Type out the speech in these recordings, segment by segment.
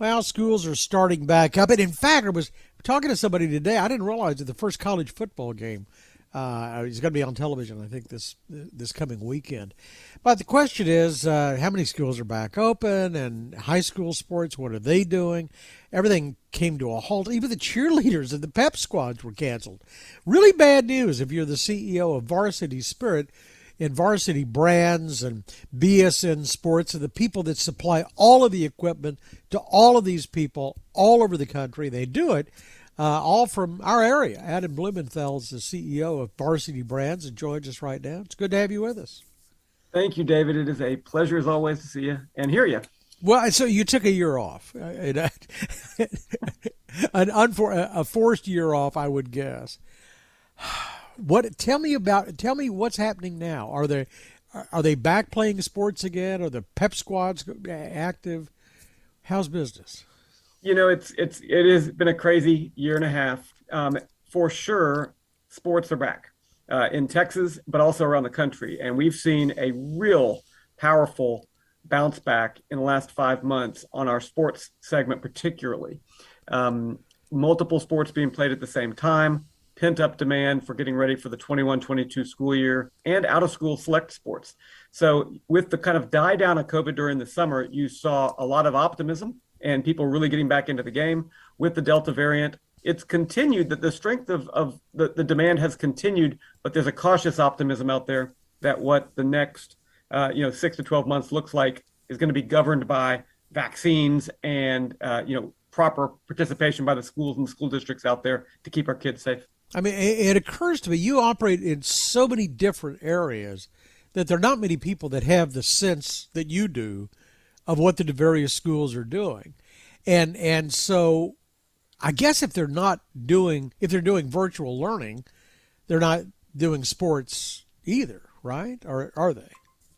Well, schools are starting back up. And in fact, I was talking to somebody today. I didn't realize that the first college football game is going to be on television, I think, this coming weekend. But the question is, how many schools are back open? And high school sports, what are they doing? Everything came to a halt. Even the cheerleaders and the pep squads were canceled. Really bad news if you're the CEO of Varsity Spirit and Varsity Brands and BSN Sports and the people that supply all of the equipment to all of these people all over the country. They do it all from our area. Adam Blumenfeld is the CEO of Varsity Brands and joins us right now. It's good to have you with us. Thank you, David. It is a pleasure as always to see you and hear you. Well, so you took a year off, a forced year off, I would guess. What? Tell me what's happening now. Are they back playing sports again? Are the pep squads active? How's business? You know, it has been a crazy year and a half. For sure, sports are back in Texas, but also around the country, and we've seen a real powerful bounce back in the last 5 months on our sports segment, particularly multiple sports being played at the same time. Pent-up demand for getting ready for the 21-22 school year and out-of-school select sports. So with the kind of die-down of COVID during the summer, you saw a lot of optimism and people really getting back into the game. With the Delta variant, it's continued that the strength of the demand has continued, but there's a cautious optimism out there that what the next 6 to 12 months looks like is going to be governed by vaccines and proper participation by the schools and the school districts out there to keep our kids safe. I mean, it occurs to me, you operate in so many different areas that there are not many people that have the sense that you do of what the various schools are doing. And so I guess if they're doing virtual learning, they're not doing sports either, right? Or are they?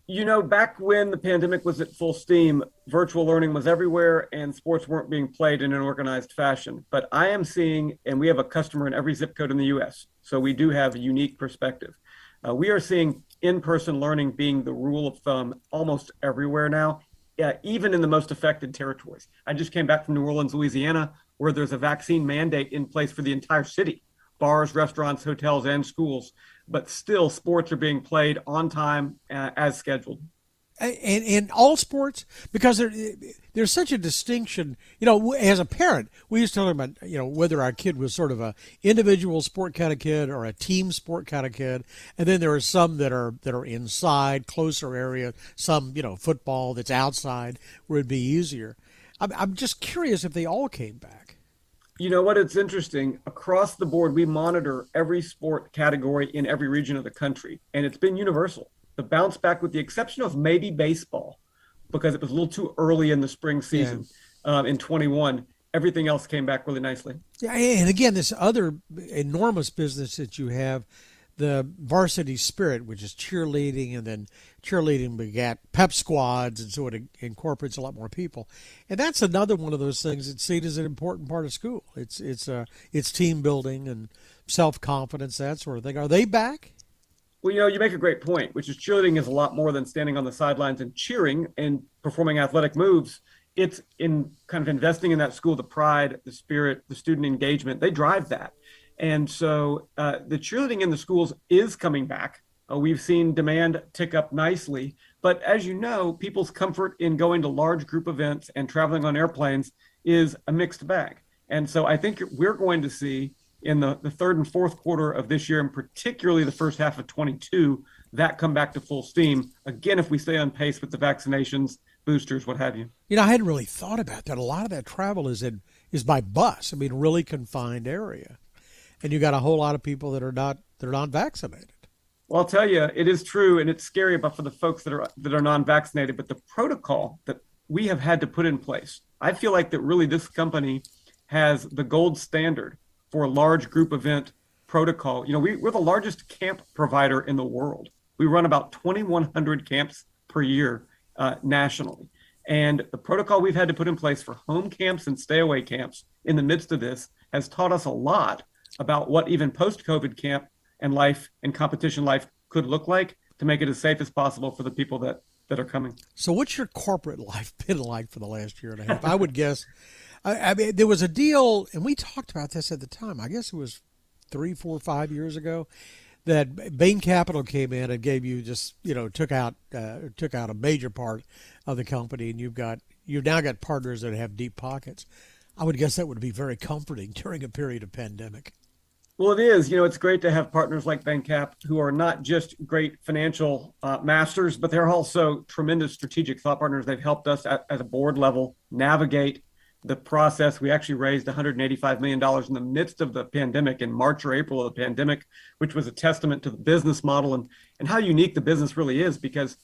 You know, back when the pandemic was at full steam, virtual learning was everywhere and sports weren't being played in an organized fashion. But I am seeing, and we have a customer in every zip code in the U.S., so we do have a unique perspective. We are seeing in-person learning being the rule of thumb almost everywhere now, even in the most affected territories. I just came back from New Orleans, Louisiana, where there's a vaccine mandate in place for the entire city, bars, restaurants, hotels, and schools. But still, sports are being played on time as scheduled. And all sports? Because there's such a distinction. You know, as a parent, we used to talk about, you know, whether our kid was sort of a individual sport kind of kid or a team sport kind of kid. And then there are some that are inside, closer area, some, you know, football that's outside where it'd be easier. I'm just curious if they all came back. You know what? It's interesting. Across the board, we monitor every sport category in every region of the country, and it's been universal. The bounce back, with the exception of maybe baseball, because it was a little too early in the spring season in 21, everything else came back really nicely. Yeah, and again, this other enormous business that you have, the Varsity Spirit, which is cheerleading, and then cheerleading begat pep squads, and so it incorporates a lot more people. And that's another one of those things that's seen as an important part of school. It's team building and self-confidence, that sort of thing. Are they back? Well, you know, you make a great point, which is cheerleading is a lot more than standing on the sidelines and cheering and performing athletic moves. It's in kind of investing in that school, the pride, the spirit, the student engagement. They drive that. And so the cheerleading in the schools is coming back. We've seen demand tick up nicely. But as you know, people's comfort in going to large group events and traveling on airplanes is a mixed bag. And so I think we're going to see in the third and fourth quarter of this year, and particularly the first half of 22, that come back to full steam. Again, if we stay on pace with the vaccinations, boosters, what have you. You know, I hadn't really thought about that. A lot of that travel is by bus. I mean, really confined area. And you got a whole lot of people that are not vaccinated. Well, I'll tell you, it is true, and it's scary about for the folks that are non-vaccinated. But the protocol that we have had to put in place, I feel like that really this company has the gold standard for a large group event protocol. You know, we're the largest camp provider in the world. We run about 2,100 camps per year nationally, and the protocol we've had to put in place for home camps and stay-away camps in the midst of this has taught us a lot about what even post-COVID camp and life and competition life could look like to make it as safe as possible for the people that that are coming. So what's your corporate life been like for the last year and a half? I would guess, I mean, there was a deal, and we talked about this at the time. I guess it was 3, 4, 5 years ago that Bain Capital came in and gave you just, you know, took out a major part of the company, and you've now got partners that have deep pockets. I would guess that would be very comforting during a period of pandemic. Well, it is. You know, it's great to have partners like Bain Cap who are not just great financial masters, but they're also tremendous strategic thought partners. They've helped us at a board level navigate the process. We actually raised $185 million in the midst of the pandemic, in March or April of the pandemic, which was a testament to the business model and how unique the business really is. Because,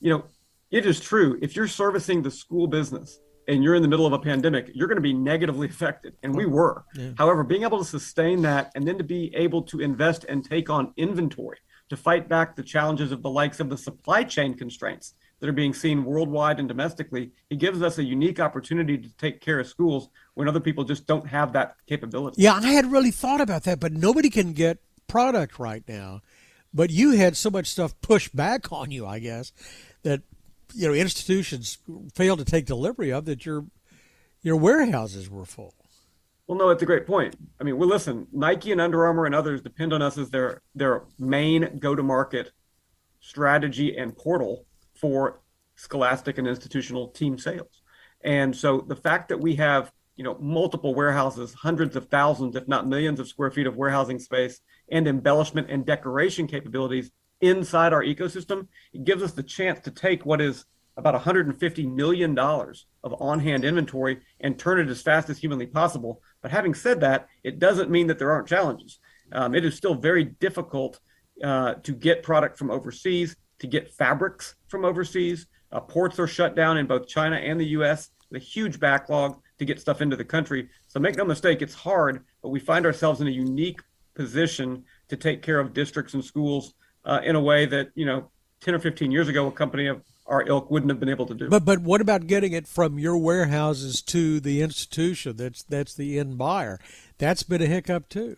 you know, it is true, if you're servicing the school business and you're in the middle of a pandemic, you're going to be negatively affected. And we were. Yeah. However, being able to sustain that and then to be able to invest and take on inventory to fight back the challenges of the likes of the supply chain constraints that are being seen worldwide and domestically, it gives us a unique opportunity to take care of schools when other people just don't have that capability. Yeah, I had really thought about that, but nobody can get product right now. But you had so much stuff pushed back on you, I guess, that, you know, institutions failed to take delivery of, that your warehouses were full. Well, no, it's a great point. I mean, well, listen, Nike and Under Armour and others depend on us as their main go-to-market strategy and portal for scholastic and institutional team sales. And so the fact that we have, you know, multiple warehouses, hundreds of thousands, if not millions of square feet of warehousing space and embellishment and decoration capabilities inside our ecosystem, it gives us the chance to take what is about $150 million of on-hand inventory and turn it as fast as humanly possible. But having said that, it doesn't mean that there aren't challenges. It is still very difficult to get product from overseas, to get fabrics from overseas. Ports are shut down in both China and the U.S. with a huge backlog to get stuff into the country. So make no mistake, it's hard, but we find ourselves in a unique position to take care of districts and schools in a way that, you know, 10 or 15 years ago, a company of our ilk wouldn't have been able to do. But what about getting it from your warehouses to the institution that's the end buyer? That's been a hiccup too.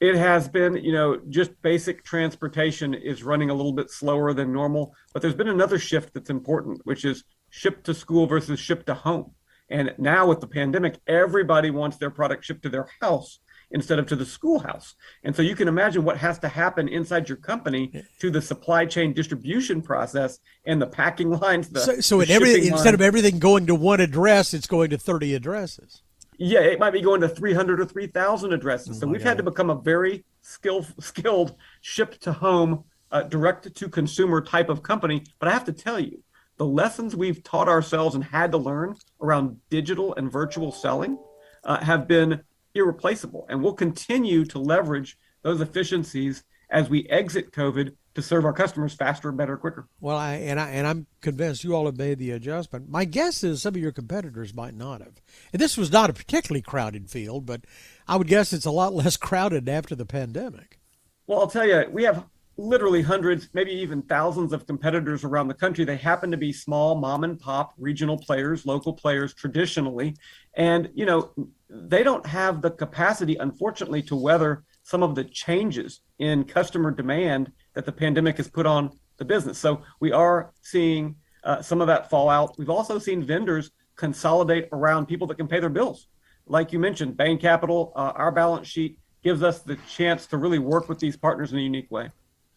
It has been, you know, just basic transportation is running a little bit slower than normal. But there's been another shift that's important, which is ship to school versus ship to home. And now with the pandemic, everybody wants their product shipped to their house instead of to the schoolhouse. And so you can imagine what has to happen inside your company to the supply chain distribution process and the packing lines. Instead of everything going to one address, it's going to 30 addresses. Yeah, it might be going to 300 or 3,000 addresses. So we've had to become a very skilled ship-to-home, direct-to-consumer type of company. But I have to tell you, the lessons we've taught ourselves and had to learn around digital and virtual selling have been irreplaceable, and we'll continue to leverage those efficiencies as we exit COVID to serve our customers faster, better, quicker. Well, I'm convinced you all have made the adjustment. My guess is some of your competitors might not have. And this was not a particularly crowded field, but I would guess it's a lot less crowded after the pandemic. Well, I'll tell you, we have literally hundreds, maybe even thousands of competitors around the country. They happen to be small mom and pop regional players, local players traditionally, and, you know, they don't have the capacity, unfortunately, to weather some of the changes in customer demand that the pandemic has put on the business. So we are seeing some of that fallout. We've also seen vendors consolidate around people that can pay their bills. Like you mentioned, Bain Capital, our balance sheet gives us the chance to really work with these partners in a unique way.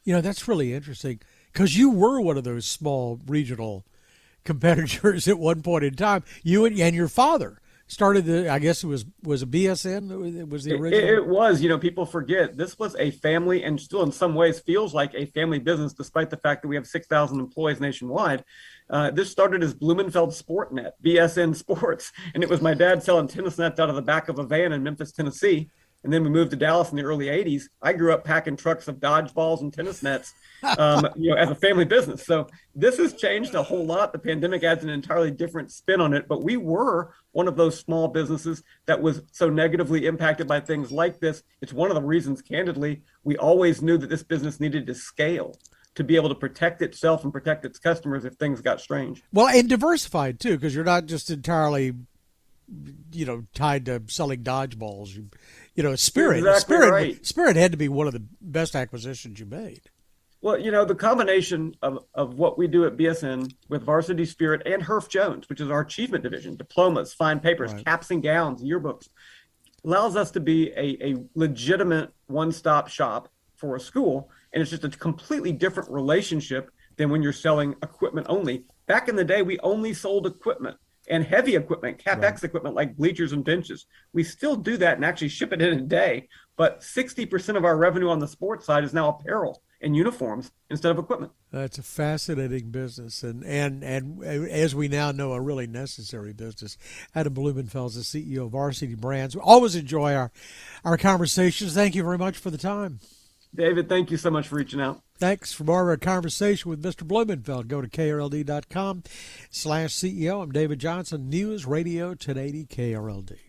You know, that's really interesting, because you were one of those small regional competitors at one point in time, you and your father. Started the, I guess it was a BSN. It was the original. It was. You know, people forget this was a family, and still in some ways feels like a family business, despite the fact that we have 6,000 employees nationwide. This started as Blumenfeld Sportnet, BSN Sports, and it was my dad selling tennis nets out of the back of a van in Memphis, Tennessee. And then we moved to Dallas in the early '80s. I grew up packing trucks of dodgeballs and tennis nets, you know, as a family business. So this has changed a whole lot. The pandemic adds an entirely different spin on it. But we were one of those small businesses that was so negatively impacted by things like this. It's one of the reasons, candidly, we always knew that this business needed to scale to be able to protect itself and protect its customers if things got strange. Well, and diversified, too, because you're not just entirely, you know, tied to selling dodgeballs. You know, Spirit had to be one of the best acquisitions you made. Well, you know, the combination of what we do at BSN with Varsity Spirit and Herff Jones, which is our achievement division, diplomas, fine papers, right, caps and gowns, yearbooks, allows us to be a legitimate one-stop shop for a school. And it's just a completely different relationship than when you're selling equipment only. Back in the day, we only sold equipment and heavy equipment, CapEx right, equipment like bleachers and benches. We still do that and actually ship it in a day, but 60% of our revenue on the sports side is now apparel and uniforms instead of equipment. That's a fascinating business, and as we now know, a really necessary business. Adam Blumenfeld is the CEO of Varsity Brands. We always enjoy our conversations. Thank you very much for the time. David, thank you so much for reaching out. Thanks. For more of our conversation with Mr. Blumenfeld, go to KRLD.com/CEO. I'm David Johnson, News Radio 1080 KRLD.